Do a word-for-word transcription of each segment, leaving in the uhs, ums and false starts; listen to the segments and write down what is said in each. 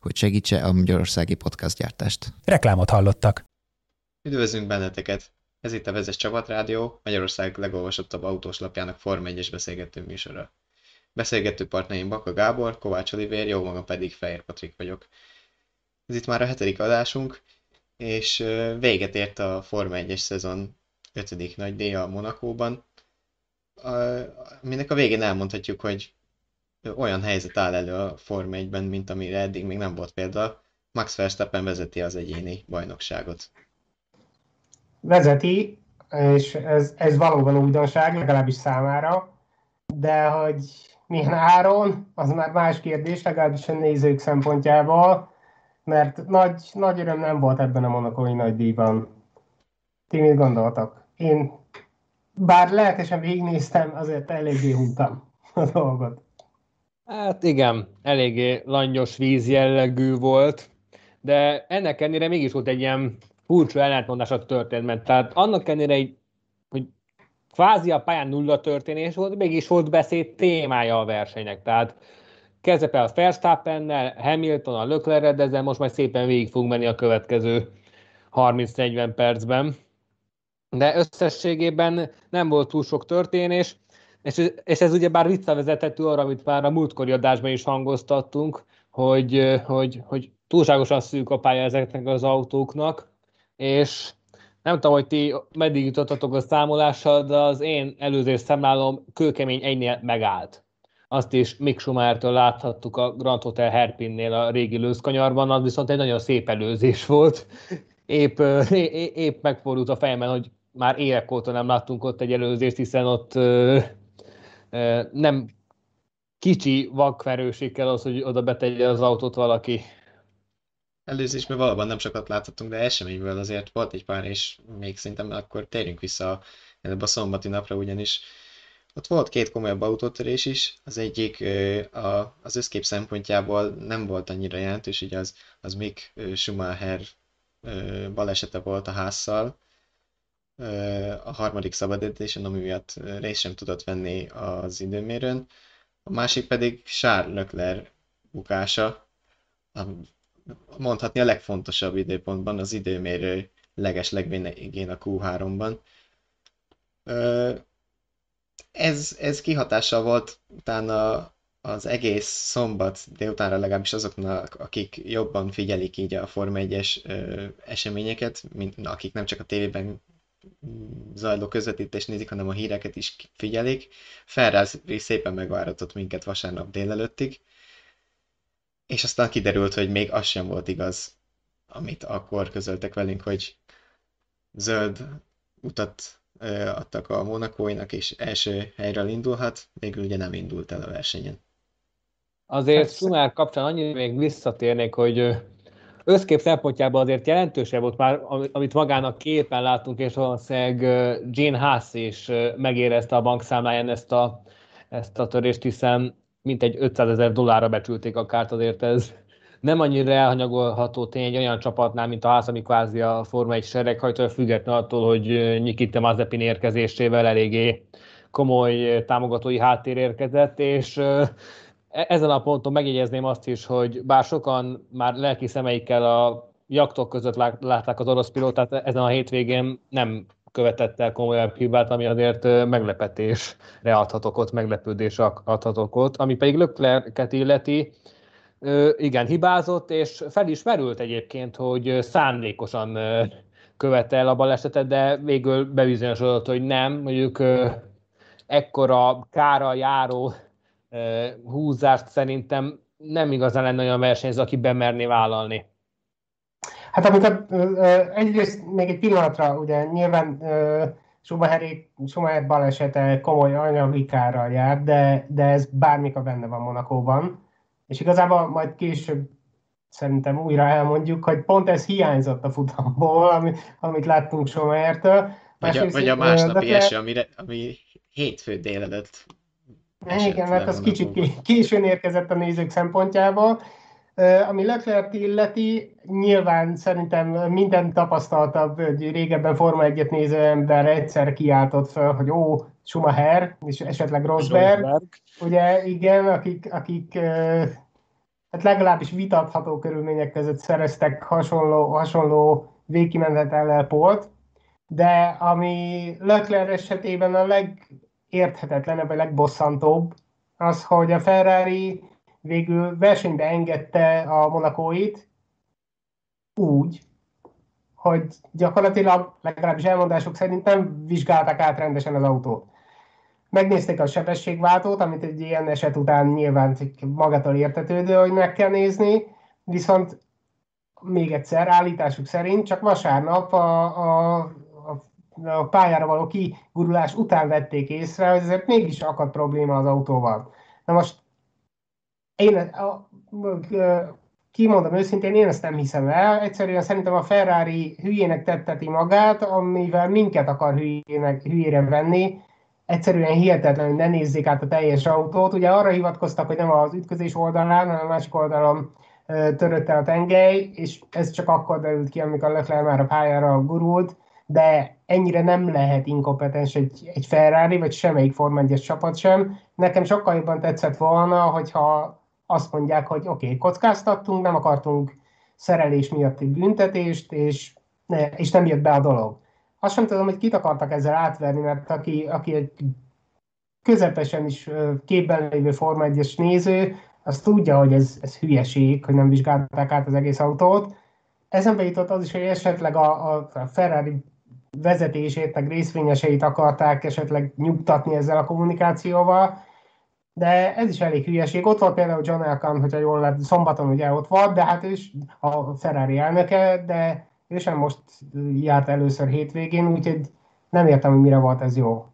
hogy segítse a magyarországi podcastgyártást. Reklámot hallottak. Üdvözlünk benneteket! Ez itt a Vezes Csapat Rádió, Magyarország legolvasottabb autós lapjának Forma egyes beszélgető műsora. Beszélgető partnereim Baka Gábor, Kovács Olivér, jó magam pedig Fehér Patrik vagyok. Ez itt már a hetedik adásunk, és véget ért a Forma egyes szezon ötödik nagydíja a Monakóban, aminek a végén elmondhatjuk, hogy olyan helyzet áll elő a Forma egyben, mint amire eddig még nem volt példa. Max Verstappen vezeti az egyéni bajnokságot. Vezeti, és ez, ez valóban újdonság, legalábbis számára, de hogy milyen áron, az már más kérdés, legalábbis a nézők szempontjából, mert nagy, nagy öröm nem volt ebben a monakói nagydíjban. Ti mit gondoltak? Én bár lehetesen végignéztem, azért eléggé húztam a dolgot. Hát igen, eléggé langyos víz jellegű volt, de ennek ennyire mégis volt egy ilyen furcsa ellentmondás a történetben. Tehát annak ennyire, hogy kvázi a pályán nulla történés volt, mégis volt beszéd témája a versenynek. Tehát kezdve például Verstappennel, Hamiltonnal, Leclercrel, de ezzel most majd szépen végig fogunk menni a következő harminc-negyven percben. De összességében nem volt túl sok történés, és ez, és ez ugyebár visszavezethető arra, amit már a múltkori adásban is hangoztattunk, hogy, hogy, hogy túlságosan szűk a pálya ezeknek az autóknak, és nem tudom, hogy ti meddig jutottatok a számolással, de az én előzés szemlálom kőkemény egynél megállt. Azt is Mick Schumachertől láthattuk a Grand Hotel Hairpinnél a régi lőszkanyarban, az viszont egy nagyon szép előzés volt. Épp, é, épp megfordult a fejemben, hogy már évek óta nem láttunk ott egy előzést, hiszen ott ö, ö, nem kicsi vakverőség kell az, hogy oda betegye az autót valaki. Előzésben valóban nem sokat láthattunk, de eseményből azért volt egy pár, és még szerintem akkor térjünk vissza ebbe a szombati napra, ugyanis ott volt két komolyabb autótörés is, az egyik a, az összkép szempontjából nem volt annyira jelentős, így az, az Mick Schumacher balesete volt a Haasszal, a harmadik szabadedzésen, ami miatt részt sem tudott venni az időmérőn, a másik pedig Charles Leclerc bukása, a, mondhatni a legfontosabb időpontban, az időmérő leges legvégén a kú háromban. Ez, ez kihatással volt utána az egész szombat délutánra, legalábbis azoknak, akik jobban figyelik így a Forma egyes eseményeket, mint akik nem csak a tévében zajló közvetítést nézik, hanem a híreket is figyelik. Ferrari szépen megváratott minket vasárnap délelőttig, és aztán kiderült, hogy még az sem volt igaz, amit akkor közöltek velünk, hogy zöld utat adtak a monakóinak, és első helyről indulhat, végül ugye nem indult el a versenyen. Azért Schumacher kapcsán annyira még visszatérnék, hogy összkép szempontjában azért jelentősebb volt már, amit magának képen láttunk, és valószínűleg Jean Haas is megérezte a bankszámláján ezt a, ezt a törést, hiszen mintegy ötszázezer dollárra becsülték a kárt, azért ez nem annyira elhanyagolható tény egy olyan csapatnál, mint a Haas, ami kvázi a Forma egy sereghajtója, függetlenül attól, hogy Nikita Mazepin érkezésével eléggé komoly támogatói háttér érkezett, és ezen a ponton megjegyezném azt is, hogy bár sokan már lelki szemeikkel a jaktok között látták az orosz pilótát, ezen a hétvégén nem követett el komolyabb hibát, ami azért meglepetésre adhatok ott, meglepődésre adhatok ott, ami pedig Leclerc-et illeti, igen, hibázott, és fel is merült egyébként, hogy szándékosan követte el a balesetet, de végül bebizonyosodott, hogy nem, mondjuk ekkora kára járó húzást szerintem nem igazán lenne olyan versenyző, aki bemerné vállalni. Hát amikor egyrészt még egy pillanatra, ugye nyilván Schumacher balesete komoly anyagi kárral jár, de, de ez bármikor benne van Monakóban, és igazából majd később szerintem újra elmondjuk, hogy pont ez hiányzott a futamból, ami, amit láttunk Schumachertől. Vagy a, vagy a másnapi eső, ami, ami hétfő délelőtt. Igen, mert az kicsit későn érkezett a nézők szempontjából. Ami Leclerc illeti, nyilván szerintem minden tapasztaltabb, egy régebben Forma egyet néző ember egyszer kiáltott fel, hogy ó, Schumacher, és esetleg Rosberg, Rosberg. Ugye igen, akik, akik hát legalábbis vitatható körülmények között szereztek hasonló, hasonló végkimenetellel polt, de ami Leclerc esetében a legérthetetlenebb, a legbosszantóbb, az, hogy a Ferrari végül versenybe engedte a monakóit úgy, hogy gyakorlatilag, legalábbis elmondások szerint nem vizsgálták át rendesen az autót. Megnézték a sebességváltót, amit egy ilyen eset után nyilván magától értetődő, hogy meg kell nézni, viszont még egyszer állításuk szerint csak vasárnap a, a, a, a pályára való kigurulás után vették észre, hogy ezért mégis akad probléma az autóval. Na most én kimondom őszintén, én ezt nem hiszem el. Egyszerűen szerintem a Ferrari hülyének tetteti magát, amivel minket akar hülyének, hülyére venni. Egyszerűen hihetetlen, hogy ne nézzék át a teljes autót. Ugye arra hivatkoztak, hogy nem az ütközés oldalán, hanem a másik oldalon törött el a tengely, és ez csak akkor derült ki, amikor Leclerc már a pályára gurult, de ennyire nem lehet inkompetens egy, egy Ferrari, vagy semmelyik Forma egyes csapat sem. Nekem sokkal jobban tetszett volna, hogyha azt mondják, hogy oké, okay, kockáztattunk, nem akartunk szerelés miatti büntetést, és, és nem jött be a dolog. Azt sem tudom, hogy kit akartak ezzel átverni, mert aki, aki egy közepesen is képben lévő Forma egyes néző, az tudja, hogy ez, ez hülyeség, hogy nem vizsgálták át az egész autót. Eszembe jutott az is, hogy esetleg a, a Ferrari vezetését, meg részvényeseit akarták esetleg nyugtatni ezzel a kommunikációval, de ez is elég hülyeség. Ott volt például John Elkann, hogyha jól lett, szombaton ugye ott volt, de hát ő is a Ferrari elnöke, de ő sem most járt először hétvégén, úgyhogy nem értem, hogy mire volt ez jó.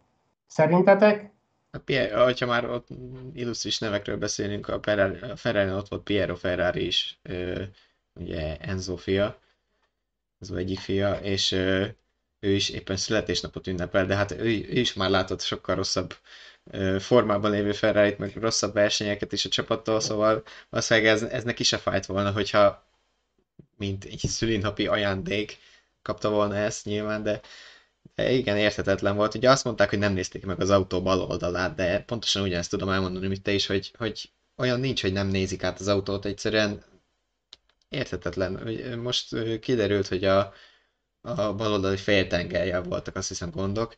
Szerintetek? A Piero, ha már ott illusztris nevekről beszélünk, a Ferrari ott volt Piero Ferrari is, ugye Enzo fia, Enzo egyik fia, és ő is éppen születésnapot ünnepel, de hát ő, ő is már látott sokkal rosszabb formában lévő Ferrarit, meg rosszabb versenyeket is a csapattól, szóval azt ez, ez neki se fájt volna, hogyha mint egy szülinapi ajándék kapta volna ezt nyilván, de, de igen, érthetetlen volt. Ugye azt mondták, hogy nem nézték meg az autó bal oldalát, de pontosan ugyanezt tudom elmondani, mint te is, hogy, hogy olyan nincs, hogy nem nézik át az autót, egyszerűen érthetetlen. Most kiderült, hogy a A baloldali féltengellyel voltak, azt hiszem, gondok,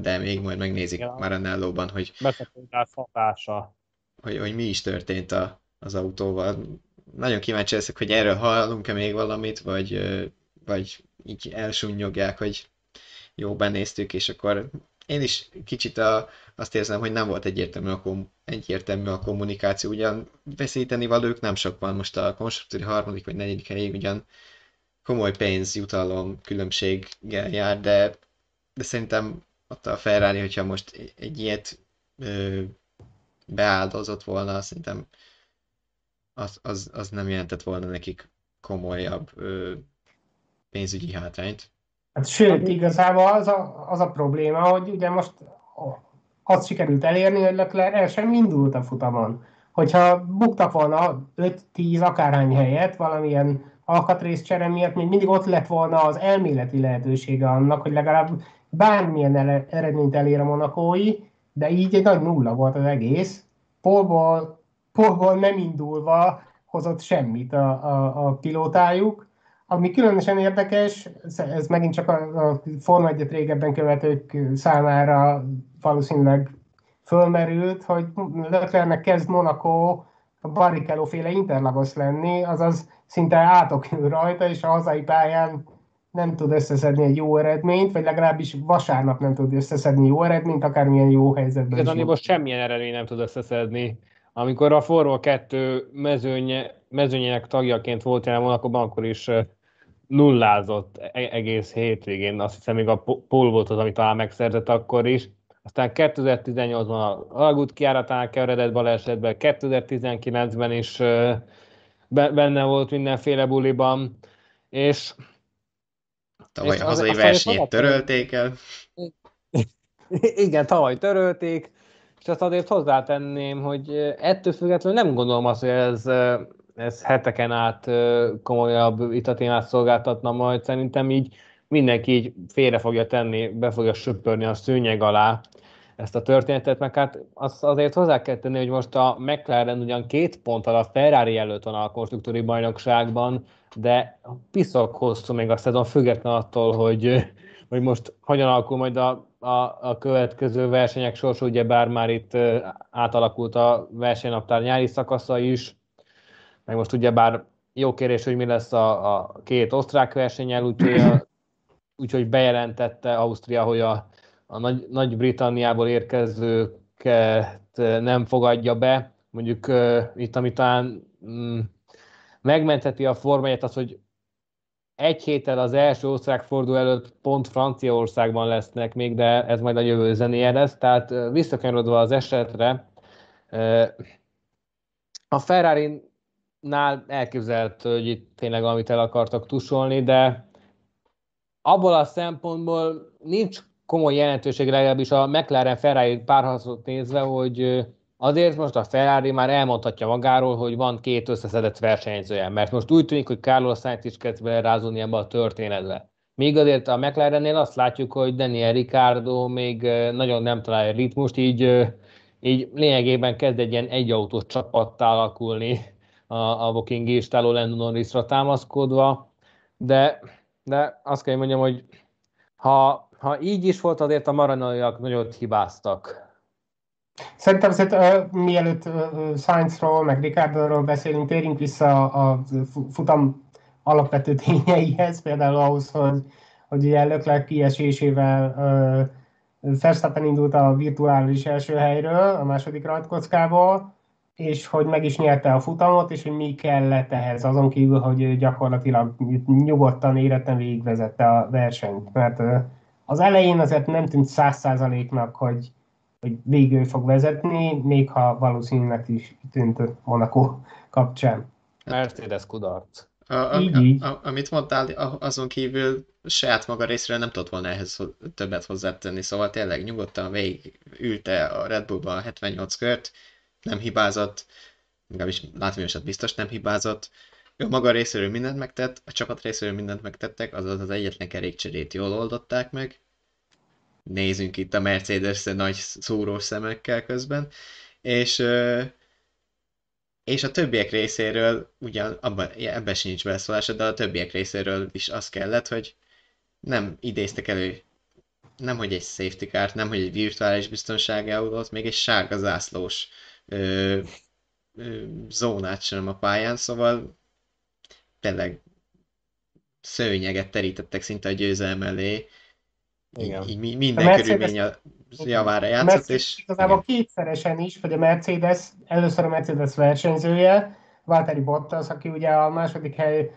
de még majd megnézik ja. Maranellóban, hogy, hogy, hogy mi is történt a, az autóval. Nagyon kíváncsi leszek, hogy erről hallunk-e még valamit, vagy, vagy így elsunnyogják, hogy jó, benéztük, és akkor én is kicsit a, azt érzem, hogy nem volt egyértelmű a, kom, egyértelmű a kommunikáció. Ugyan veszíteni valók nem sok van most a konstruktúri harmadik vagy negyedik helyig, ugyan komoly pénzjutalom különbséggel jár, de, de szerintem ott a Ferrari, hogyha most egy ilyet ö, beáldozott volna, szerintem az, az, az nem jelentett volna nekik komolyabb ö, pénzügyi hátrányt. Hát sőt, igazából az a, az a probléma, hogy ugye most azt sikerült elérni, hogy Leclerc el sem indult a futamon. Hogyha buktak volna öt-tíz akárhány helyet, valamilyen alkatrészcsere miatt még mindig ott lett volna az elméleti lehetősége annak, hogy legalább bármilyen eredményt elér a monakói, de így egy nagy nulla volt az egész. Polból, polból nem indulva hozott semmit a, a, a pilótájuk. Ami különösen érdekes, ez megint csak a, a Forma egyet régebben követők számára valószínűleg fölmerült, hogy Leclercnek kezd Monaco a Barrichello féle Interlagos lenni, azaz szinte átokül rajta, és a hazai pályán nem tud összeszedni egy jó eredményt, vagy legalábbis vasárnap nem tud összeszedni jó eredményt, akármilyen jó helyzetben. Igazából semmilyen eredmény nem tud összeszedni. Amikor a Forma kettő mezőnye, mezőnyének tagjaként volt jelen Monacoban, akkor is nullázott egész hétvégén. Azt hiszem, még a pole volt az, amit talán megszerzett akkor is. Aztán kétezer-tizennyolcban a alagút kijáratánál keveredett balesetben, kétezer-tizenkilencben is benne volt mindenféle buliban, és... Tavaly és az, hazai versenyt törölték el. Igen, tavaly törölték, és azt azért hozzátenném, hogy ettől függetlenül nem gondolom azt, hogy ez, ez heteken át komolyabb itt a témát szolgáltatna majd. Szerintem így mindenki így félre fogja tenni, be fogja söpörni a szőnyeg alá ezt a történetet, meg hát az, azért hozzá kell tenni, hogy most a McLaren ugyan két ponttal a Ferrari előtt van a konstruktúri bajnokságban, de piszok hosszú még a szezon, független attól, hogy, hogy most hogyan alakul majd a, a, a következő versenyek sorsa, ugye bár már itt átalakult a versenynaptár nyári szakasza is, meg most ugye bár jó kérdés, hogy mi lesz a, a két osztrák versennyel, úgyhogy, a, úgyhogy bejelentette Ausztria, hogy a a Nagy- Nagy-Britanniából érkezőket nem fogadja be. Mondjuk uh, itt, ami talán mm, megmentheti a formáját, az, hogy egy héttel az első osztrák forduló előtt pont Franciaországban lesznek még, de ez majd a jövő zenéje lesz. Tehát uh, visszakanyarodva az esetre, uh, a Ferrari-nál elképzelt, hogy itt tényleg amit el akartak tusolni, de abból a szempontból nincs komoly jelentőség legalábbis a McLaren-Ferrari párharcot nézve, hogy azért most a Ferrari már elmondhatja magáról, hogy van két összeszedett versenyzője, mert most úgy tűnik, hogy Carlos Sainz is kezd belerázulni ebbe a történetbe. Míg azért a McLarennél azt látjuk, hogy Daniel Ricciardo még nagyon nem találja a ritmust, így, így lényegében kezd egy ilyen egyautós csapattá alakulni a, a wokingistáló Lando Norrisra támaszkodva, de, de azt kell mondjam, hogy ha Ha így is volt, azért a maranóiak nagyon hibáztak. Szerintem, szerintem uh, mielőtt uh, Sainzról, meg Ricciardoról beszélünk, térjünk vissza a, a futam alapvető tényeihez, például ahhoz, hogy, hogy ugye Leclerc kiesésével uh, Verstappen indult a virtuális első helyről, a második rajtkockából, és hogy meg is nyerte a futamot, és hogy mi kellett ehhez, azon kívül, hogy gyakorlatilag nyugodtan, éretten végigvezette a versenyt, mert uh, az elején azért nem tűnt száz százaléknak, hogy, hogy végül fog vezetni, még ha valószínűleg is tűnt Monaco kapcsán. Mercedes kudarc. A, a, a, a, amit mondtál, azon kívül saját maga részéről nem tudott volna ehhez többet hozzátenni, szóval tényleg nyugodtan végig ülte a Red Bullba a hetvennyolc kört, nem hibázott, legalábbis látványosat biztos nem hibázott. Ő maga részéről mindent megtett, a csapat részéről mindent megtettek, azaz az egyetlen kerékcserét jól oldották meg. Nézzünk itt a Mercedes nagy szúrós szemekkel közben. És, és a többiek részéről, ugyan abban, ebben sincs beleszólása, de a többiek részéről is az kellett, hogy nem idéztek elő, nem hogy egy safety car-t, nem hogy egy virtuális biztonságához, még egy sárga zászlós ö, ö, zónát sem a pályán, szóval tényleg szőnyeget terítettek szinte a győzelem elé. Igen. Így, így minden a körülmény a javára játszott. És igazából kétszeresen is, hogy a Mercedes, először a Mercedes versenyzője, Valtteri Bottas, aki ugye a második hely,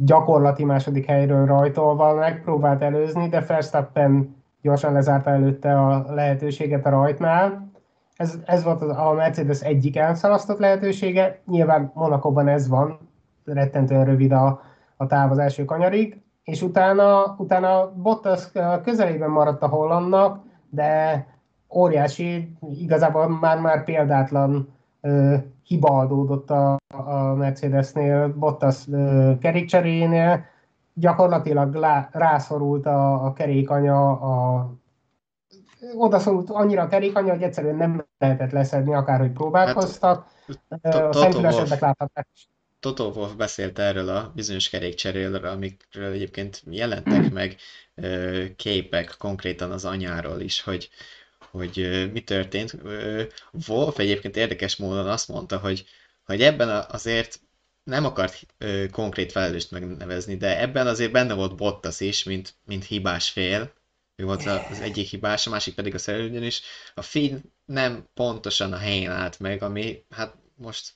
gyakorlati második helyről rajtolva megpróbált előzni, de Verstappen gyorsan lezárta előtte a lehetőséget a rajtnál. Ez, ez volt a Mercedes egyik elszalasztott lehetősége, nyilván Monakóban ez van, rettentően rövid a, a táv az első kanyarig, és utána, utána Bottas közelében maradt a hollandnak, de óriási, igazából már-már példátlan ö, hiba adódott a, a Mercedesnél, Bottas ö, kerékcseréjénél, gyakorlatilag lá, rászorult a, a kerékanya, a, odaszorult annyira a kerékanya, hogy egyszerűen nem lehetett leszedni, akárhogy próbálkoztak, a szentülesebbek láthatták is. Toto Wolff beszélt erről a bizonyos kerékcseréről, amikről egyébként jelentek meg ö, képek konkrétan az anyáról is, hogy, hogy ö, mi történt. Ö, Wolff egyébként érdekes módon azt mondta, hogy, hogy ebben azért nem akart ö, konkrét felelőst megnevezni, de ebben azért benne volt Bottas is, mint, mint hibás fél. Ő volt az egyik hibás, a másik pedig a szerelődjön is. A finn nem pontosan a helyén állt meg, ami hát most...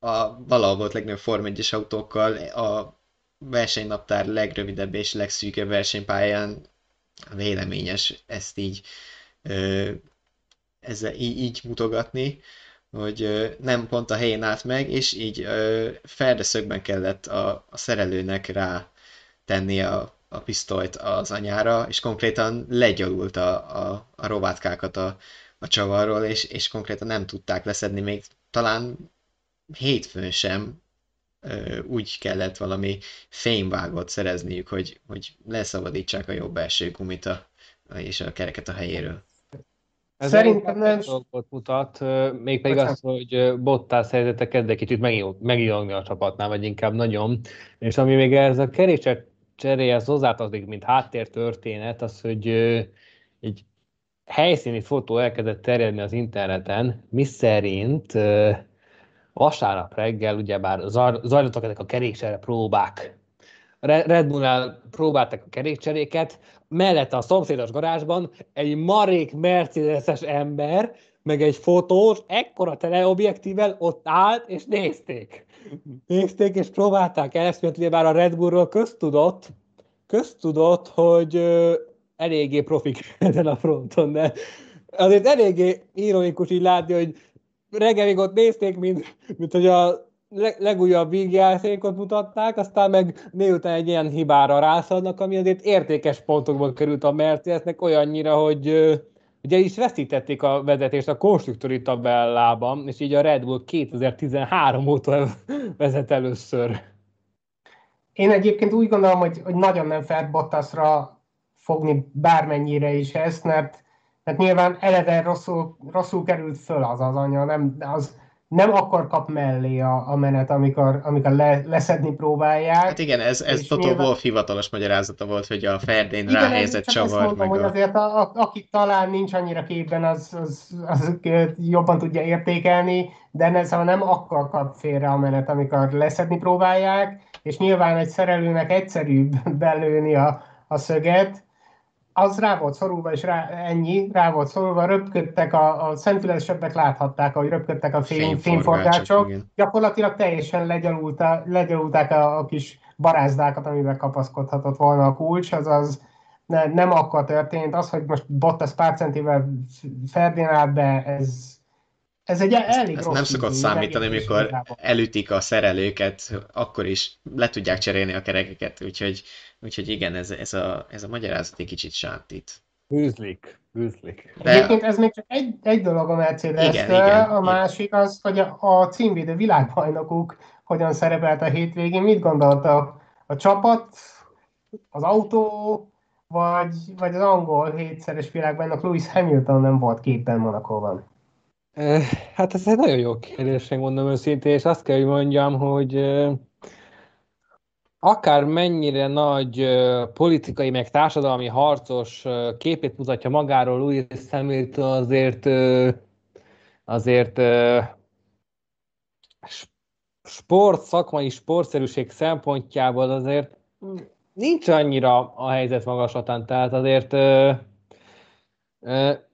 a valahol volt legnagyobb Forma egyes autókkal a versenynaptár legrövidebb és legszűkebb versenypályán véleményes ezt így, ö, ezzel így, így mutogatni. hogy nem pont a helyén állt meg, és így felreszögben kellett a, a szerelőnek rá tenni a, a pisztolyt az anyára, és konkrétan legyalult a, a, a rovátkákat a, a csavarról, és, és konkrétan nem tudták leszedni, még talán hétfőn sem úgy kellett valami fémvágót szerezniük, hogy, hogy leszabadítsák a jobb belső gumit a, és a kereket a helyéről. Ez szerintem nem dolgot mutat, mégpedig azt, hogy Bottas helyzete kezdett kicsit megijogni a csapatnál, vagy inkább nagyon. És ami még ez a kerékcsere cseréhez hozzátartozik, mint háttértörténet, az, hogy egy helyszíni fotó elkezdett terjedni az interneten, miszerint vasárnap reggel ugyebár zajlottak ezek a kerékcsere próbák. Red Bullnál próbálták a kerékcseréket, mellette a szomszédos garázsban egy marék mercedeses ember, meg egy fotós, ekkora teleobjektívvel ott állt, és nézték. Nézték, és próbálták eleszmétni, bár a Red Bullról köztudott, köztudott, hogy ö, eléggé profik ezen a fronton, de azért eléggé ironikus így látni, hogy reggelig ott nézték, mint, mint hogy a legújabb vígjátékot mutatták, aztán meg délután egy ilyen hibára rászadnak, ami azért értékes pontokban került a Mercedesnek olyannyira, hogy ugye is veszítették a vezetést a konstruktőri tabellában, és így a Red Bull kétezer-tizenhárom óta vezet először. Én egyébként úgy gondolom, hogy, hogy nagyon nem fair Bottasra fogni bármennyire is ezt, mert, mert nyilván eleve rosszul, rosszul került föl az az anya, nem az... nem akkor kap mellé a, a menet, amikor, amikor le, leszedni próbálják. Hát igen, ez, ez Toto nyilván... Wolff hivatalos magyarázata volt, hogy a Ferdén ráhelyezett csavar. Igen, mondtam, meg a... hogy azért a, a, aki talán nincs annyira képben, az, az, az jobban tudja értékelni, de ez nem akkor kap félre a menet, amikor leszedni próbálják, és nyilván egy szerelőnek egyszerűbb belőni a, a szöget. Az rá volt szorulva, és rá, ennyi, rá volt szorulva, röpködtek a, a szemfülesebbek láthatták, hogy röpködtek a fény, fényforgácsok. Gyakorlatilag teljesen legyalulta, legyalulták a, a kis barázdákat, amiben kapaszkodhatott volna a kulcs, azaz ne, nem akkor történt. Az, hogy most Bottas pár centivel Ferdinand be, ez... Ez egy elég rossz. Nem szokott számítani, amikor elütik a szerelőket, akkor is le tudják cserélni a kerekeket, úgyhogy, úgyhogy igen, ez, ez, a, ez a magyarázat egy kicsit sántít. Bűzlik, bűzlik. De... Egyébként ez még csak egy, egy dolog a Mercedes-től, a másik az, hogy a, a címvédő világbajnokuk hogyan szerepelt a hétvégén, mit gondoltak a csapat, az autó, vagy, vagy az angol hétszeres világbajnok Lewis Hamilton nem volt képen Monacóban. Hát ez egy nagyon jó kérdés, mondom őszintén, és azt kell, hogy mondjam, hogy akár mennyire nagy politikai, meg társadalmi harcos képét mutatja magáról Lewis Hamilton, azért, azért sport, szakmai sportszerűség szempontjából azért nincs annyira a helyzet magaslatán, tehát azért...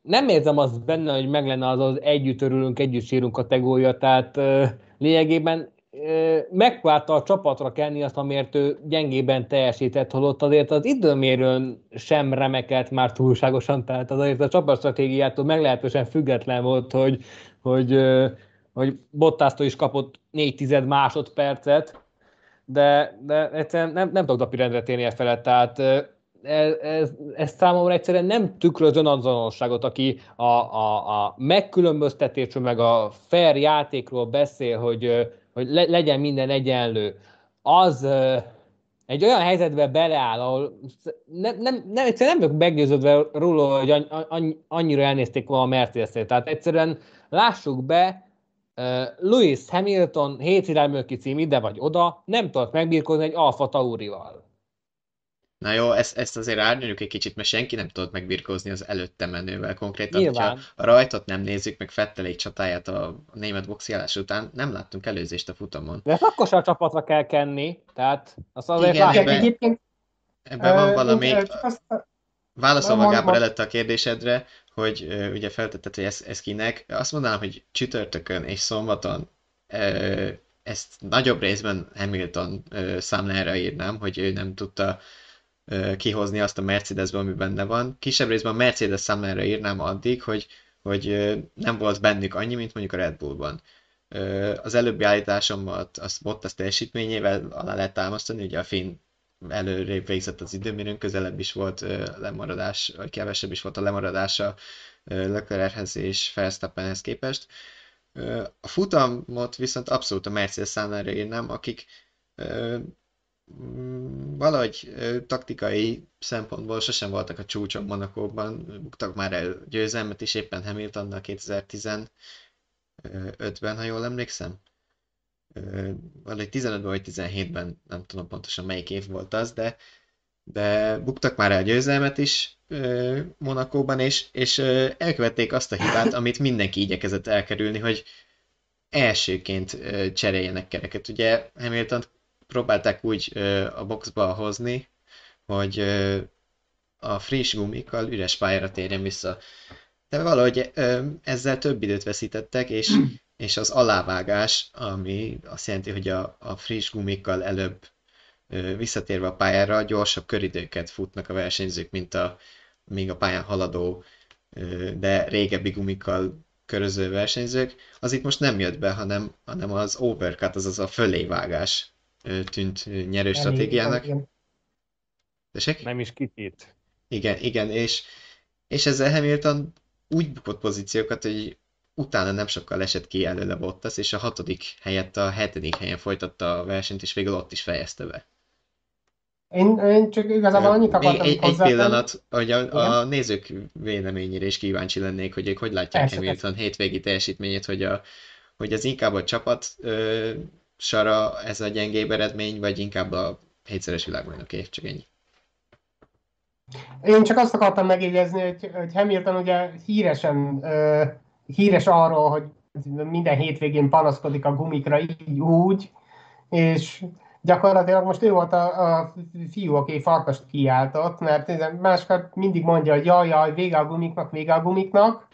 Nem érzem azt benne, hogy meg lenne az az együtt örülünk, együtt sírunk kategória, tehát lényegében megpróbálta a csapatra kenni azt, amiért ő gyengében teljesített, holott azért az időmérőn sem remekelt már túlságosan, tehát azért a csapatstratégiától meglehetősen független volt, hogy, hogy, hogy Bottasztól is kapott négy tized másodpercet, de, de egyszerűen nem, nem tudok napirendre térni e felett, tehát Ez, ez, ez számomra egyszerűen nem tükröz önazonosságot, aki a, a, a megkülönböztetésről, meg a fair játékról beszél, hogy, hogy le, legyen minden egyenlő. Az egy olyan helyzetbe beleáll, ahol nem, nem, nem, egyszerűen nem vagyok meggyőződve róla, hogy annyira elnézték volna a Mercedes-t. Tehát egyszerűen lássuk be, Lewis Hamilton hétvilágbajnoki cím ide vagy oda, nem tudott megbirkózni egy Alfa Taurival. Na jó, ezt, ezt azért árnyaljuk egy kicsit, mert senki nem tudott megbirkózni az előtte menővel konkrétan. Nyilván. Ha a rajtot nem nézzük, meg Vettelék csatáját a német boxiálás után, nem láttunk előzést a futamon. De akkor sem a csapatra kell kenni, tehát azt azért látjuk. Ebben ebbe van valami... Válaszol magából előtte a kérdésedre, hogy ugye feltetted, hogy ez, ez kinek. Azt mondanám, hogy csütörtökön és szombaton ezt nagyobb részben Hamilton számlájára írnám, hogy ő nem tudta kihozni azt a Mercedesből, ami benne van. Kisebb részben a Mercedes számlájára írnám addig, hogy, hogy nem volt bennük annyi, mint mondjuk a Red Bullban. Az előbbi állításomat a Bottas teljesítményével alá lehet támasztani, ugye a finn előrébb végzett az időmérőn, közelebb is volt lemaradás, vagy kevesebb is volt a lemaradása Leclerchez és Verstappenhez képest. A futamot viszont abszolút a Mercedes számára írnám, akik valahogy taktikai szempontból sosem voltak a csúcson Monacóban, buktak már el győzelmet is éppen Hamiltonnal kétezer-tizenötben, ha jól emlékszem. Valahogy tizenötben vagy tizenhétben, nem tudom pontosan melyik év volt az, de, de buktak már el győzelmet is Monacóban, és, és elkövették azt a hibát, amit mindenki igyekezett elkerülni, hogy elsőként cseréljenek kereket. Ugye Hamiltont próbálták úgy a boxba hozni, hogy a friss gumikkal üres pályára térjen vissza. De valahogy ezzel több időt veszítettek, és, és az alávágás, ami azt jelenti, hogy a, a friss gumikkal előbb visszatérve a pályára gyorsabb köridőket futnak a versenyzők, mint a még a pályán haladó, de régebbi gumikkal köröző versenyzők. Az itt most nem jött be, hanem, hanem az overcut, azaz a fölévágás tűnt nyerő stratégiának. Tessék? Nem is kicsit. Igen, igen, és, és ezzel Hamilton úgy bukott pozíciókat, hogy utána nem sokkal esett ki előle Bottas, és a hatodik helyett a hetedik helyen folytatta a versenyt, és végül ott is fejezte be. Én, én csak igazából annyit akartam egy, hozzátenni. Egy pillanat, hogy a, a nézők véleményére is kíváncsi lennék, hogy ők hogy látják Elszakad. Hamilton hétvégi teljesítményét, hogy, a, hogy az inkább a csapat ö, sara ez a gyengébb eredmény, vagy inkább a hétszeres világbajnok év, csak ennyi. Én csak azt akartam megjegyezni, hogy, hogy Hamilton ugye híresen, uh, híres arról, hogy minden hétvégén panaszkodik a gumikra így úgy, és gyakorlatilag most ő volt a, a fiú, aki farkast kiáltott, mert máskor mindig mondja, hogy jaj, jaj, vége a gumiknak, vége a gumiknak.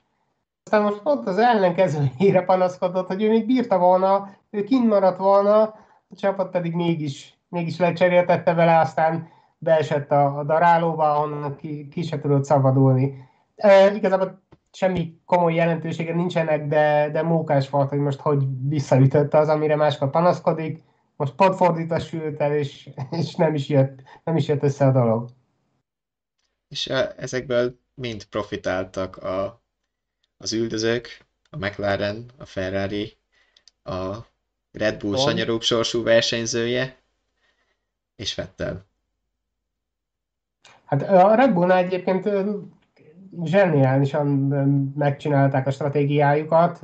Aztán most pont az ellenkezőjére panaszkodott, hogy ő még bírta volna, ő kint maradt volna, a csapat pedig mégis, mégis lecseréltette vele, aztán beesett a, a darálóba, ahonnan ki, ki se tudott szabadulni. E, igazából semmi komoly jelentősége nincsenek, de, de mókás volt, hogy most hogy visszaütötte az, amire máskor panaszkodik. Most pont fordítva sült el, és, és nem, is jött, nem is jött össze a dolog. És ezekből mind profitáltak a, az üldözők, a McLaren, a Ferrari, a Red Bull sanyarúbb sorsú versenyzője, és Vettel. Hát a Red Bullnál egyébként zseniálisan megcsinálták a stratégiájukat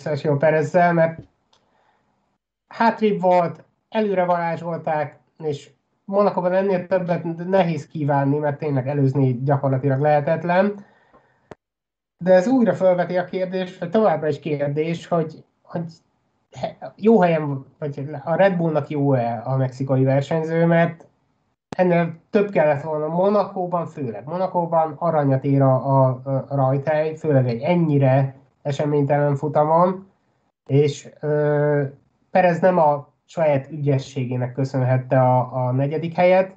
Sergio Pérezzel, mert hátrébb volt, előre varázsolták, és Monacóban ennél többet nehéz kívánni, mert tényleg előzni gyakorlatilag lehetetlen. De ez újra felveti a kérdés, vagy továbbra is kérdés, hogy, hogy jó helyen, vagy a Red Bullnak jó-e a mexikai versenyző, mert ennél több kellett volna Monacóban, főleg Monacóban aranyat ér a, a, a rajthely, főleg egy ennyire eseménytelen futamon, és ö, Perez nem a saját ügyességének köszönhette a, a negyedik helyet,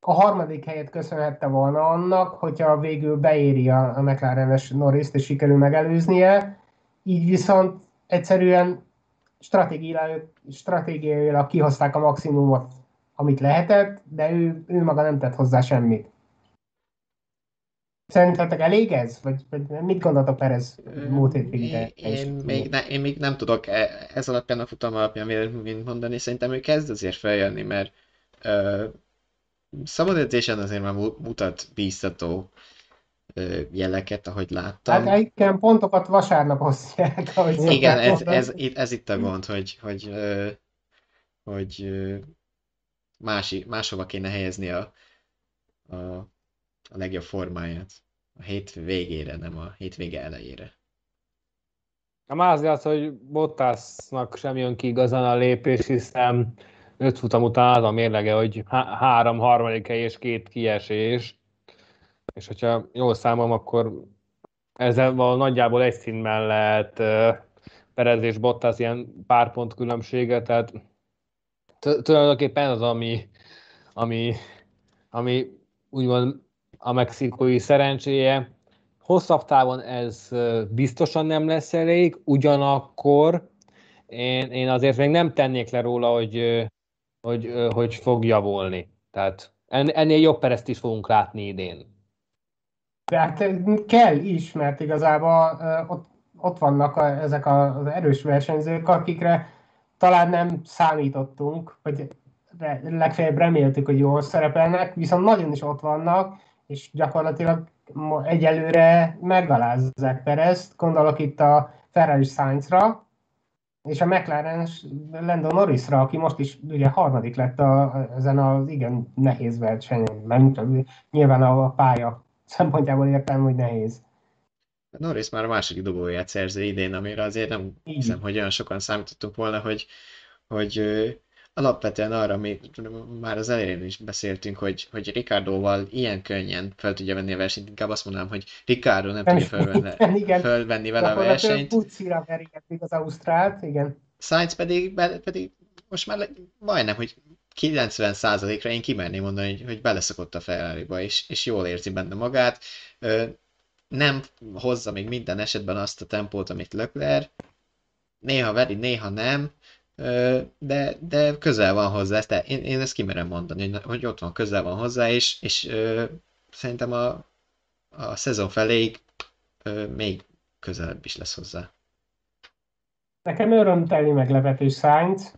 a harmadik helyet köszönhette volna annak, hogyha végül beéri a, a McLaren-es Norrist, és sikerül megelőznie, így viszont egyszerűen stratégiailag, stratégiailag kihozták a maximumot, amit lehetett, de ő, ő maga nem tett hozzá semmit. Szerintetek elég ez? Vagy, vagy mit gondoltok Pérez múlt hétvégére? Én, én még nem tudok ez alapján a futam alapján véleményt mondani, szerintem ő kezd azért feljönni, mert ö, szabadedzésen azért már mutat bíztató ö, jeleket, ahogy láttam. Hát igen, pontokat vasárnap osztják. Igen, ez, ez, ez, ez itt a gond, hogy, hogy, ö, hogy ö, Mási, máshova kéne helyezni a, a, a legjobb formáját. A hét végére, nem a hétvége elejére. A mázli az, hogy Bottasnak sem jön ki igazán a lépés, hiszen öt futam után az a mérlege, hogy há- három harmadik hely és két kiesés. És hogyha jól számolom, akkor ezzel nagyjából egy színben lehet uh, Perez és Bottas ilyen pár pont különbsége, tehát tulajdonképpen az, ami, ami, ami úgymond a mexikói szerencséje, Hosszabb távon ez biztosan nem lesz elég, ugyanakkor én, én azért még nem tennék le róla, hogy, hogy, hogy fog javulni. Tehát ennél jobb Pérezt is fogunk látni idén. Hát kell is, mert igazából ott, ott vannak a, ezek az erős versenyzők, akikre talán nem számítottunk, vagy legfeljebb reméltük, hogy jól szerepelnek, viszont nagyon is ott vannak, és gyakorlatilag egyelőre megalázzák Pérezt, gondolok itt a Ferrari Sainzra, és a McLaren Lando Norrisra, aki most is ugye harmadik lett a, ezen az igen nehéz versenyen, mert nyilván a pálya szempontjából értem, hogy nehéz. Norris már a második dobóját szerző idén, amire azért nem hiszem, hogy olyan sokan számítottunk volna, hogy, hogy alapvetően arra még már az elején is beszéltünk, hogy, hogy Ricciardóval ilyen könnyen fel tudja venni a versenyt, inkább azt mondanám, hogy Ricciardo nem tudja fölvenni, igen, fölvenni vele a versenyt. Pucira verik az Ausztrált, igen. Sainz pedig, pedig most már majdnem, hogy kilencven százalékra én kimerném mondani, hogy, hogy beleszokott a Ferrariba, és, és jól érzi benne magát. Nem hozza még minden esetben azt a tempót, amit Leclerc. Néha veri, néha nem. De, de közel van hozzá, ezt, én, én ezt kimerem mondani, hogy, hogy ott van, közel van hozzá, és, és ö, szerintem a, a szezon feléig ö, még közelebb is lesz hozzá. Nekem örömteli meglepetés Sainz.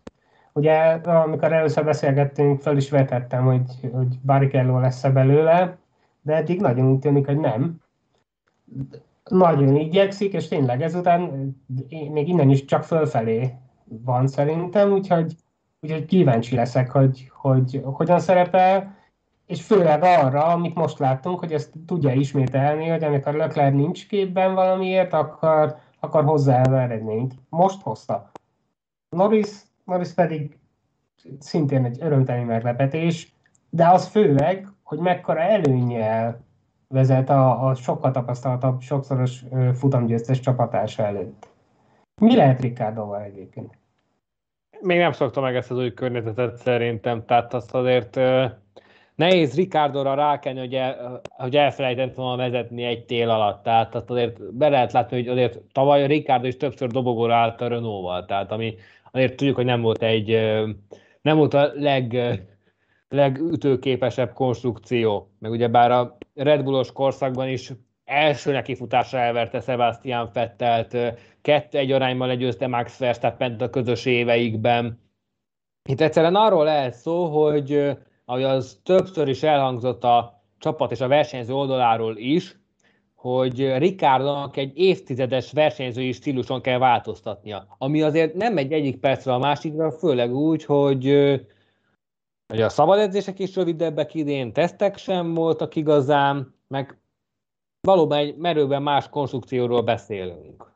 Ugye, amikor először beszélgettünk, föl is vetettem, hogy, hogy Barrichello lesz-e belőle, de eddig nagyon úgy tűnik, hogy nem. Nagyon igyekszik, és tényleg ezután még innen is csak fölfelé van szerintem, úgyhogy, úgyhogy kíváncsi leszek, hogy, hogy hogyan szerepel, és főleg arra, amit most láttunk, hogy ezt tudja ismételni, hogy amikor Leclerc nincs képben valamiért, akkor, akkor hozzááll eredményt. Most hozta. Norris, Norris pedig szintén egy örömteli meglepetés, de az főleg, hogy mekkora előnnyel vezet a, a sokkal tapasztaltabb, sokszoros futamgyőztes csapatása előtt. Mi lehet Ricciardóval egyébként? Még nem szokta meg ezt az új környezetet szerintem, tehát azt azért euh, nehéz Ricciardóra rákenni, hogy, el, hogy elfelejtett volna vezetni egy tél alatt. Tehát azt azért be lehet látni, hogy azért tavaly Ricciardo is többször dobogóra állt a Renault-val, tehát ami azért tudjuk, hogy nem volt egy, nem volt a leg, legütőképesebb konstrukció. Meg ugyebár a Red Bullos korszakban is első nekifutásra elverte Sebastian Vettelt, kettő-egy arányban legyőzte Max Verstappent a közös éveikben. Itt egyszerűen arról lehet szó, hogy ahogy az többször is elhangzott a csapat és a versenyző oldaláról is, hogy Ricciardónak egy évtizedes versenyzői stíluson kell változtatnia, ami azért nem megy egyik percre a másikra, főleg úgy, hogy, hogy a szabadedzések is rövidebbek idén, tesztek sem voltak igazán, meg valóban egy merőben más konstrukcióról beszélünk.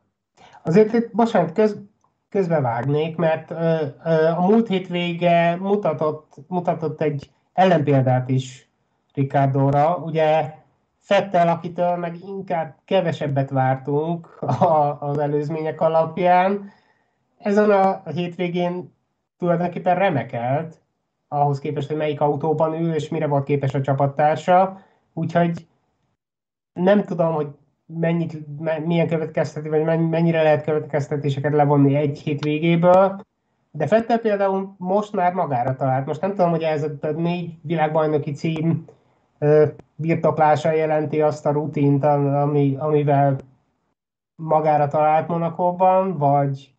Azért itt, bocsánat, köz, közbevágnék, mert ö, ö, a múlt hétvége mutatott, mutatott egy ellenpéldát is Ricciardóra. Ugye Vettel, akitől meg inkább kevesebbet vártunk a, az előzmények alapján, ezen a hétvégén tulajdonképpen remekelt, ahhoz képest, hogy melyik autóban ül, és mire volt képes a csapattársa, úgyhogy nem tudom, hogy mennyit, milyen következtetés, vagy mennyire lehet következtetéseket levonni egy hét végéből, de Vettel például most már magára talált. Most nem tudom, hogy ez a négy világbajnoki cím birtoklása jelenti azt a rutint, ami, amivel magára talált Monacóban, vagy,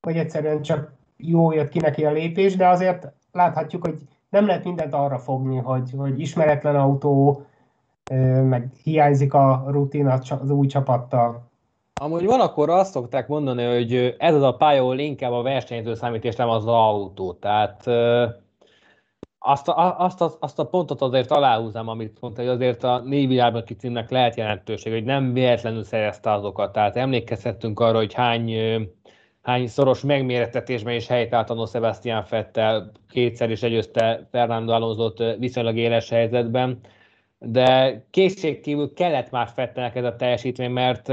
vagy egyszerűen csak jó jött ki neki a lépés, de azért láthatjuk, hogy nem lehet mindent arra fogni, hogy, hogy ismeretlen autó, meg hiányzik a rutin az új csapattal. Amúgy van, akkor azt szokták mondani, hogy ez az a pálya, inkább a versenyző számít, és nem az autó. Tehát azt a, azt a, azt a pontot azért aláhúzom, amit mondta, hogy azért a négy világbajnoki címnek lehet jelentőség, hogy nem véletlenül szerezte azokat. Tehát emlékezhetünk arra, hogy hány, hány szoros megmérettetésben is helyt állt Sebastian Vettel, kétszer is legyőzte Fernando Alonsót viszonylag éles helyzetben, de kétségkívül kellett már Vettelnek ez a teljesítmény, mert,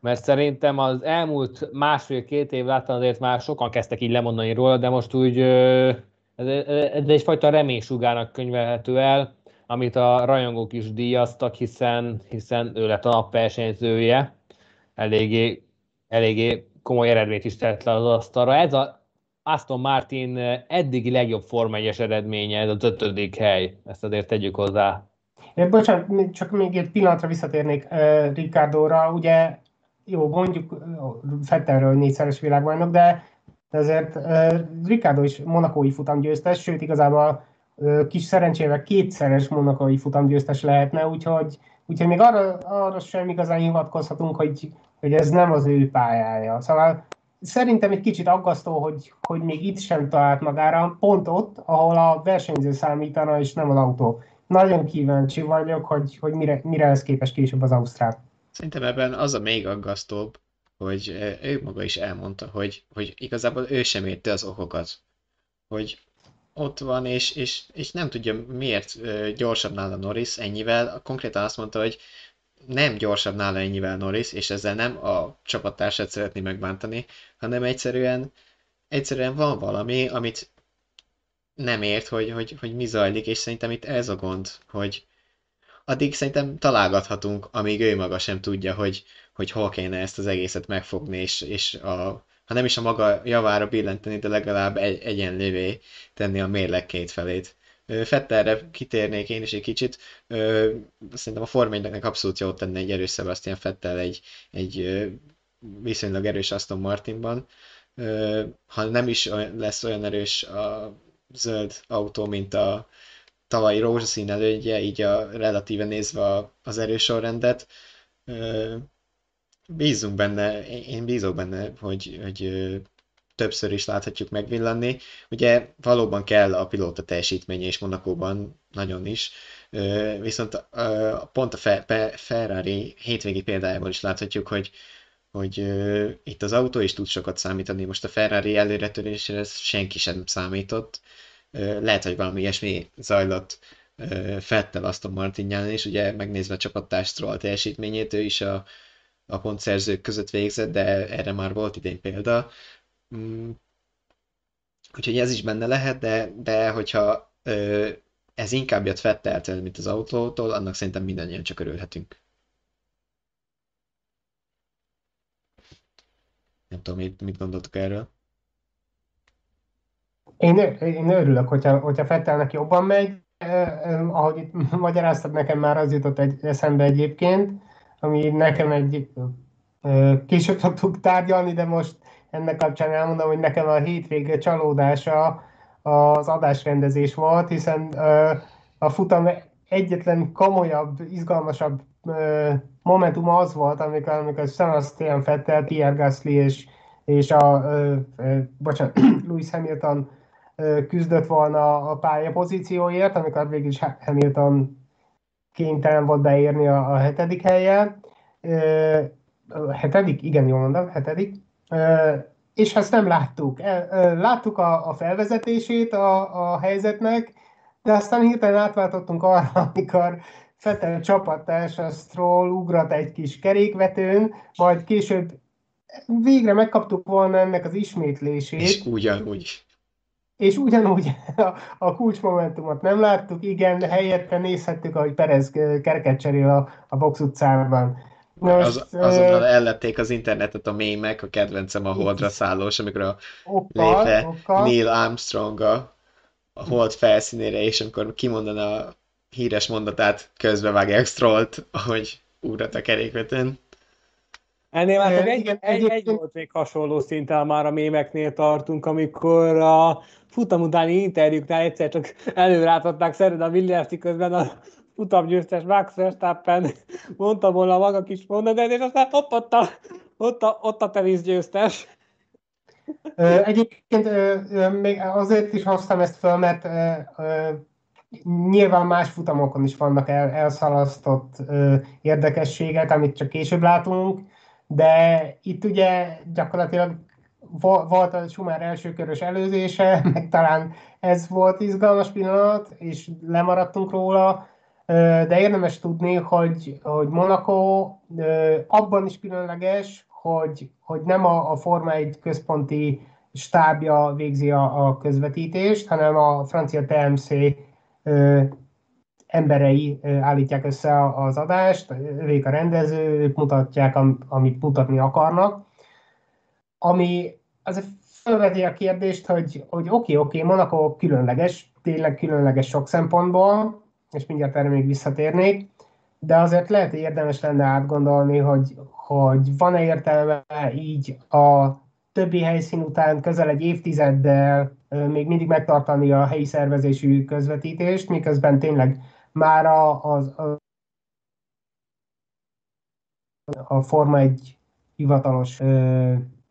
mert szerintem az elmúlt másfél-két év láttam azért már sokan kezdtek így lemondani róla, de most úgy ez, ez egyfajta reménysugárnak könyvelhető el, amit a rajongók is díjaztak, hiszen, hiszen ő lett a nap versenyzője, eléggé, eléggé komoly eredményt is tett le az asztalra. Ez az Aston Martin eddigi legjobb Forma egyes eredménye, ez az ötödik hely, ezt azért tegyük hozzá. É, bocsánat, csak még egy pillanatra visszatérnék uh, Riccardóra, ugye jó, mondjuk Vettelről négyszeres világbajnok, de ezért uh, Ricciardo is monakói futamgyőztes, sőt igazából uh, kis szerencsével kétszeres monakói futamgyőztes lehetne, úgyhogy, úgyhogy még arra, arra sem igazán hivatkozhatunk, hogy, hogy ez nem az ő pályája. Szóval szerintem egy kicsit aggasztó, hogy, hogy még itt sem talált magára, pont ott, ahol a versenyző számítana, és nem az autó. Nagyon kíváncsi vagyok, hogy, hogy mire, mire lesz képes később az ausztrál. Szerintem ebben az a még aggasztóbb, hogy ő maga is elmondta, hogy, hogy igazából ő sem érte az okokat. Hogy ott van, és, és, és nem tudja, miért gyorsabb nála Norris ennyivel. Konkrétan azt mondta, hogy nem gyorsabb nála ennyivel Norris, és ezzel nem a csapattársát szeretné megbántani, hanem egyszerűen, egyszerűen van valami, amit nem ért, hogy, hogy, hogy mi zajlik, és szerintem itt ez a gond, hogy addig szerintem találgathatunk, amíg ő maga sem tudja, hogy, hogy hol kéne ezt az egészet megfogni, és, és a, ha nem is a maga javára billenteni, de legalább egy, egyenlővé tenni a mérleg két felét. Vettelre kitérnék én is egy kicsit. Szerintem a Forma egynek abszolút jót tenne egy erős Sebastian Vettel egy, egy viszonylag erős Aston Martinban. Ha nem is lesz olyan erős a zöld autó, mint a tavalyi rózsaszín elődje, így a relatíve nézve az erősorrendet. Bízunk benne, én bízok benne, hogy, hogy többször is láthatjuk megvillanni. Ugye valóban kell a pilóta teljesítménye, és Monakóban nagyon is. Viszont pont a Ferrari hétvégi példájában is láthatjuk, hogy, hogy itt az autó is tud sokat számítani. Most a Ferrari előretörésére senki sem számított. Lehet, hogy valami ilyesmi zajlott Vettel Aston Martinján, és ugye megnézve a csapattárs Stroll teljesítményét, ő is a, a pontszerzők között végzett, de erre már volt idén példa. Úgyhogy ez is benne lehet, de, de hogyha ez inkább jött Vetteltől, mint az autótól, annak szerintem mindannyian csak örülhetünk. Nem tudom, mit gondoltok erről? Én, én örülök, hogyha, hogyha Vettelnek jobban megy, eh, ahogy itt magyaráztad, nekem már az jutott egy, eszembe egyébként, ami nekem egy eh, később tudtuk tárgyalni, de most ennek kapcsán elmondom, hogy nekem a hétvége csalódása az adásrendezés volt, hiszen eh, a futam egyetlen komolyabb, izgalmasabb eh, momentum az volt, amikor, amikor Sebastian Vettel, Pierre Gasly és, és a eh, eh, bocsánat, Lewis Hamilton küzdött volna a pálya pozícióért, amikor végül is Hamilton kénytelen volt beérni a, a hetedik helyen. A hetedik? Igen, jól mondom, hetedik. És ezt nem láttuk. Láttuk a, a felvezetését a, a helyzetnek, de aztán hirtelen átváltottunk arra, amikor Vettel csapattárs a Stroll ugrat egy kis kerékvetőn, majd később végre megkaptuk volna ennek az ismétlését. És ugyanúgy. És ugyanúgy a kulcsmomentumot nem láttuk, igen, helyette nézhettük, ahogy Perez kereket cserél a, a box utcában. Most, az, azonnal ellették az internetet a mémek, a kedvencem a holdra szállós, amikor a létre Neil Armstrong a hold felszínére, és amikor kimondana a híres mondatát, közbevágják Strollt, ahogy ugrat a kerékvetőn. Ennél már csak egy, egy, egy volt még hasonló szinten már a mémeknél tartunk, amikor a futam utáni interjúknál egyszer csak előrátadták szerint a milliárdi közben a futamgyőztes Max Verstappen mondta volna a maga kis mondatát, és aztán hopp, ott a, ott a, ott a teniszgyőztes. Egyébként még azért is hoztam ezt föl, mert nyilván más futamokon is vannak el, elszalasztott érdekességek, amit csak később látunk, de itt ugye gyakorlatilag volt a Schumacher elsőkörös előzése, meg talán ez volt izgalmas pillanat, és lemaradtunk róla, de érdemes tudni, hogy, hogy Monaco abban is különleges, hogy, hogy nem a, a Forma egy központi stábja végzi a, a közvetítést, hanem a francia té em cé emberei állítják össze az adást, ők a rendező, ők mutatják, amit mutatni akarnak, ami azért felveti a kérdést, hogy oké, oké, okay, okay, Monaco különleges, tényleg különleges sok szempontból, és mindjárt erre még visszatérnék, de azért lehet, hogy érdemes lenne átgondolni, hogy, hogy van-e értelme így a többi helyszín után közel egy évtizeddel még mindig megtartani a helyi szervezésű közvetítést, miközben tényleg már az, az, a Forma egy hivatalos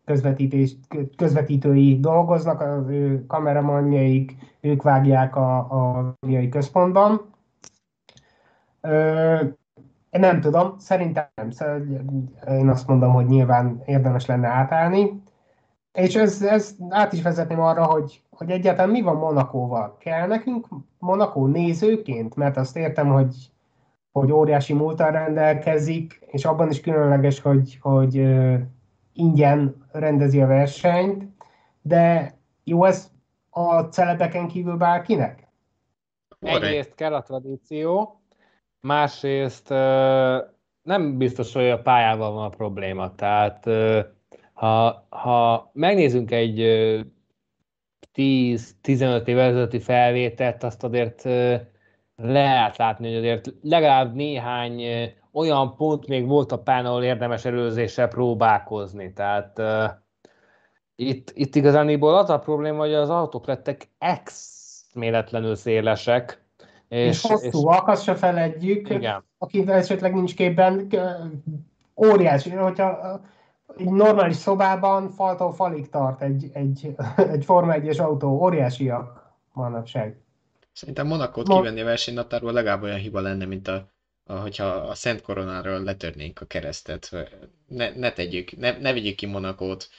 közvetítés, közvetítői dolgoznak, az ő kameramanjaik, ők vágják a, a központban. Ö, nem tudom, szerintem nem. Én azt mondom, hogy nyilván érdemes lenne átállni. És ez, ez át is vezetném arra, hogy, hogy egyáltalán mi van Monakóval. Kell nekünk Monakó nézőként? Mert azt értem, hogy, hogy óriási múltal rendelkezik, és abban is különleges, hogy, hogy ö, ingyen rendezi a versenyt, de jó ez a celebeken kívül bárkinek? Egyrészt kell a tradíció, másrészt nem biztos, hogy a pályában van a probléma. Tehát ha, ha megnézünk egy tíz-tizenöt évvel ezelőtti felvételt, azt azért lehet látni, hogy azért legalább néhány olyan pont még volt a pályán, ahol érdemes előzéssel próbálkozni. Tehát uh, itt, itt igazániból az a probléma, hogy az autók lettek eszméletlenül szélesek. És hosszúak, azt se feledjük, igen. Aki esetleg nincs képben, óriási, hogyha egy normális szobában faltól falig tart egy, egy, egy Forma egyes autó, óriásiak manapság. Szerintem Monakót Mon- kivenni a versenynaptárból legalább olyan hiba lenne, mint a hogyha a Szent Koronáról letörnénk a keresztet. Ne, ne tegyük, ne, ne vigyük ki Monakót.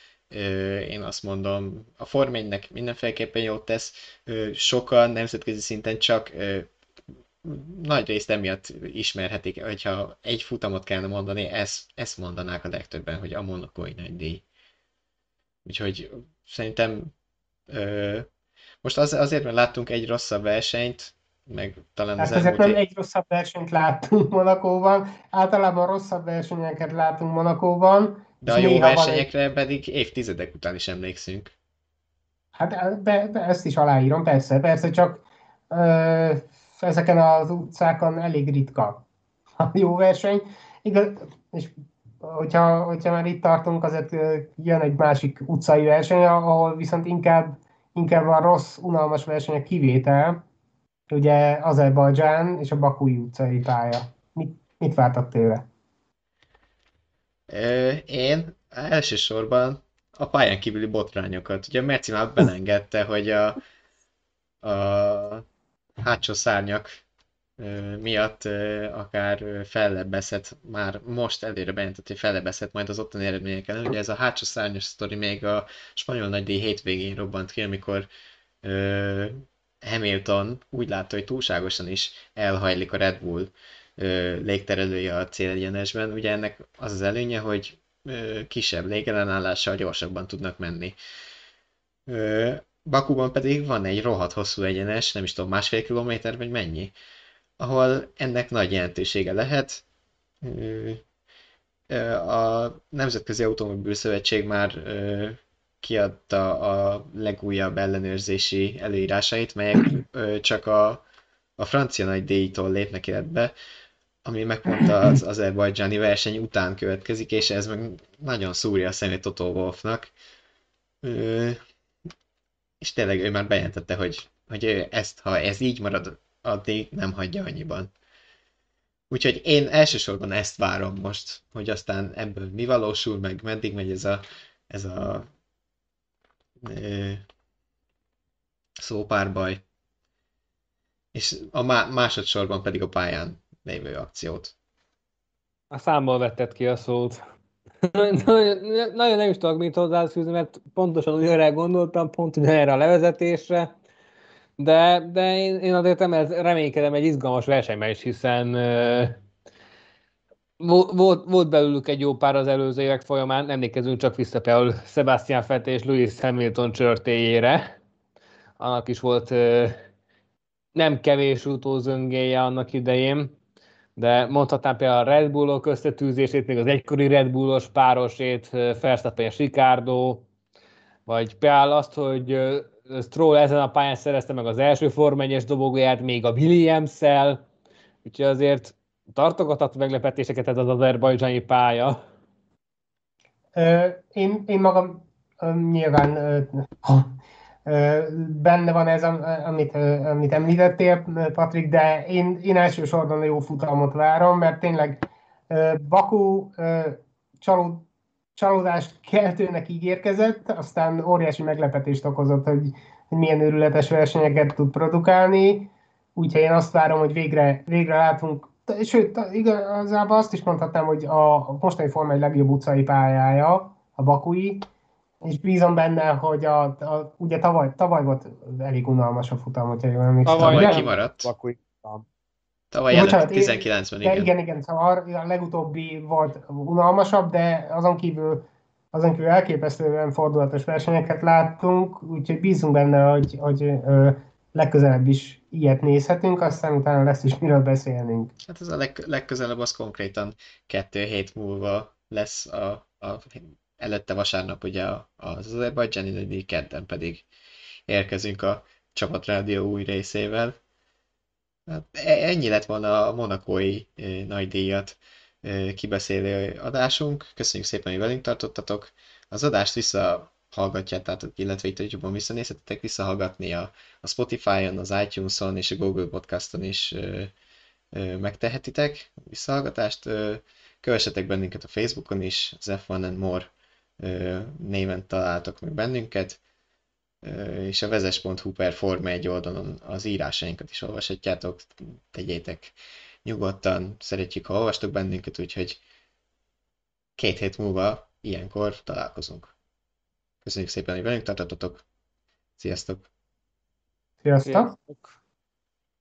Én azt mondom, a Forma egynek mindenféleképpen jót tesz. Sokan nemzetközi szinten csak nagy részt emiatt ismerhetik, hogyha egy futamot kellene mondani, ezt, ezt mondanák a legtöbben, hogy a monakói nagy díj. Úgyhogy szerintem most az, azért, mert láttunk egy rosszabb versenyt, meg talán hát az ezek nem egy rosszabb versenyt láttunk Monakóban, általában rosszabb versenyeket látunk Monakóban. De a jó versenyekre van... pedig évtizedek után is emlékszünk. Hát de, de ezt is aláírom, persze, persze, csak ö, ezeken az utcákon elég ritka a jó verseny. Igaz, és hogyha, hogyha már itt tartunk, azért jön egy másik utcai verseny, ahol viszont inkább, inkább a rossz, unalmas versenyek kivétel, ugye Azerbajdzsán és a Bakúi utcai pálya. Mit, mit vártak tőle? Ö, én elsősorban a pályán kívüli botrányokat. Ugye a Merci már belengedte, hogy a, a hátsó szárnyak ö, miatt ö, akár fellebbezhet, már most előre bejelentett, hogy fellebbezhet majd az ottani eredményeken. Ugye ez a hátsó szárnyos sztori még a spanyol nagydíj hétvégén robbant ki, amikor ö, Hamilton úgy látta, hogy túlságosan is elhajlik a Red Bull ö, légterelője a célegyenesben. Ugye ennek az az előnye, hogy ö, kisebb légellenállással gyorsabban tudnak menni. Ö, Bakúban pedig van egy rohadt hosszú egyenes, nem is tudom, másfél kilométer vagy mennyi, ahol ennek nagy jelentősége lehet. Ö, ö, a Nemzetközi Automobil Szövetség már ö, kiadta a legújabb ellenőrzési előírásait, melyek ö, csak a, a francia nagydíjtól lépnek életbe, ami meg pont az azerbajdzsáni verseny után következik, és ez meg nagyon szúrja a szemét Toto Wolffnak. Ö, és tényleg ő már bejelentette, hogy, hogy ezt, ha ez így marad, addig nem hagyja annyiban. Úgyhogy én elsősorban ezt várom most, hogy aztán ebből mi valósul, meg meddig megy ez a, ez a szópárbaj, és a másodszorban pedig a pályán lévő akciót. A számmal vetted ki a szót. Nagyon nem is tudok mit hozzászűzni, mert pontosan ugyanre gondoltam, pont ugyanerre a levezetésre, de, de én, én azért reménykedem egy izgalmas versenyben is, hiszen Volt, volt belőlük egy jó pár az előző évek folyamán, emlékezünk csak vissza például Sebastian Vettel és Lewis Hamilton csörtéjére. Annak is volt nem kevés utózöngéje annak idején, de mondhatnám például a Red Bullok összetűzését, még az egykori Red Bullos párosét, Verstappen és Ricciardo, vagy például azt, hogy Stroll ezen a pályán szerezte meg az első Forma egyes dobogóját, még a Williams-szel, úgyhogy azért tartogathat meglepetéseket ez az azerbajdzsáni pálya. Én, én magam nyilván benne van ez, amit, amit említettél, Patrik, de én, én elsősorban a jó futamot várom, mert tényleg Bakú csaló, csalódást keltőnek ígérkezett, aztán óriási meglepetést okozott, hogy milyen őrületes versenyeket tud produkálni, úgyhogy én azt várom, hogy végre, végre látunk. Sőt, igazából azt is mondhatnám, hogy a mostani Forma egy legjobb utcai pályája, a bakúi, és bízom benne, hogy a, a, ugye tavaly, tavaly volt elég unalmas a futam, hogyha jól emlékszem. Tavaly kimaradt. Bakúi. Tavaly előtt tizenkilencben, igen. Igen, igen, szóval a legutóbbi volt unalmasabb, de azon kívül, azon kívül elképesztően fordulatos versenyeket láttunk, úgyhogy bízunk benne, hogy, hogy legközelebb is ilyet nézhetünk, aztán utána lesz is miről beszélnünk. Hát ez a leg, legközelebb az konkrétan kettő hét múlva lesz, a, a, előtte vasárnap ugye az azerbajdzsáni, negyedik kedden pedig érkezünk a Csapat Rádió új részével. Hát ennyi lett volna a monakói nagydíjat kibeszélő adásunk. Köszönjük szépen, hogy velünk tartottatok. Az adást vissza hallgatjátok, illetve itt a YouTube-on visszanézhetetek visszahallgatni a, a Spotify-on, az iTunes-on és a Google Podcast-on is ö, ö, megtehetitek visszahallgatást. Ö, kövessetek bennünket a Facebookon is, az ef one and More ö, néven találtok meg bennünket, ö, és a vezes pont hu per Forma egy oldalon az írásainkat is olvashatjátok, tegyétek nyugodtan, szeretjük, ha olvastok bennünket, úgyhogy két hét múlva ilyenkor találkozunk. Köszönjük szépen, hogy velünk tartottatok. Sziasztok! Sziasztok! Sziasztok.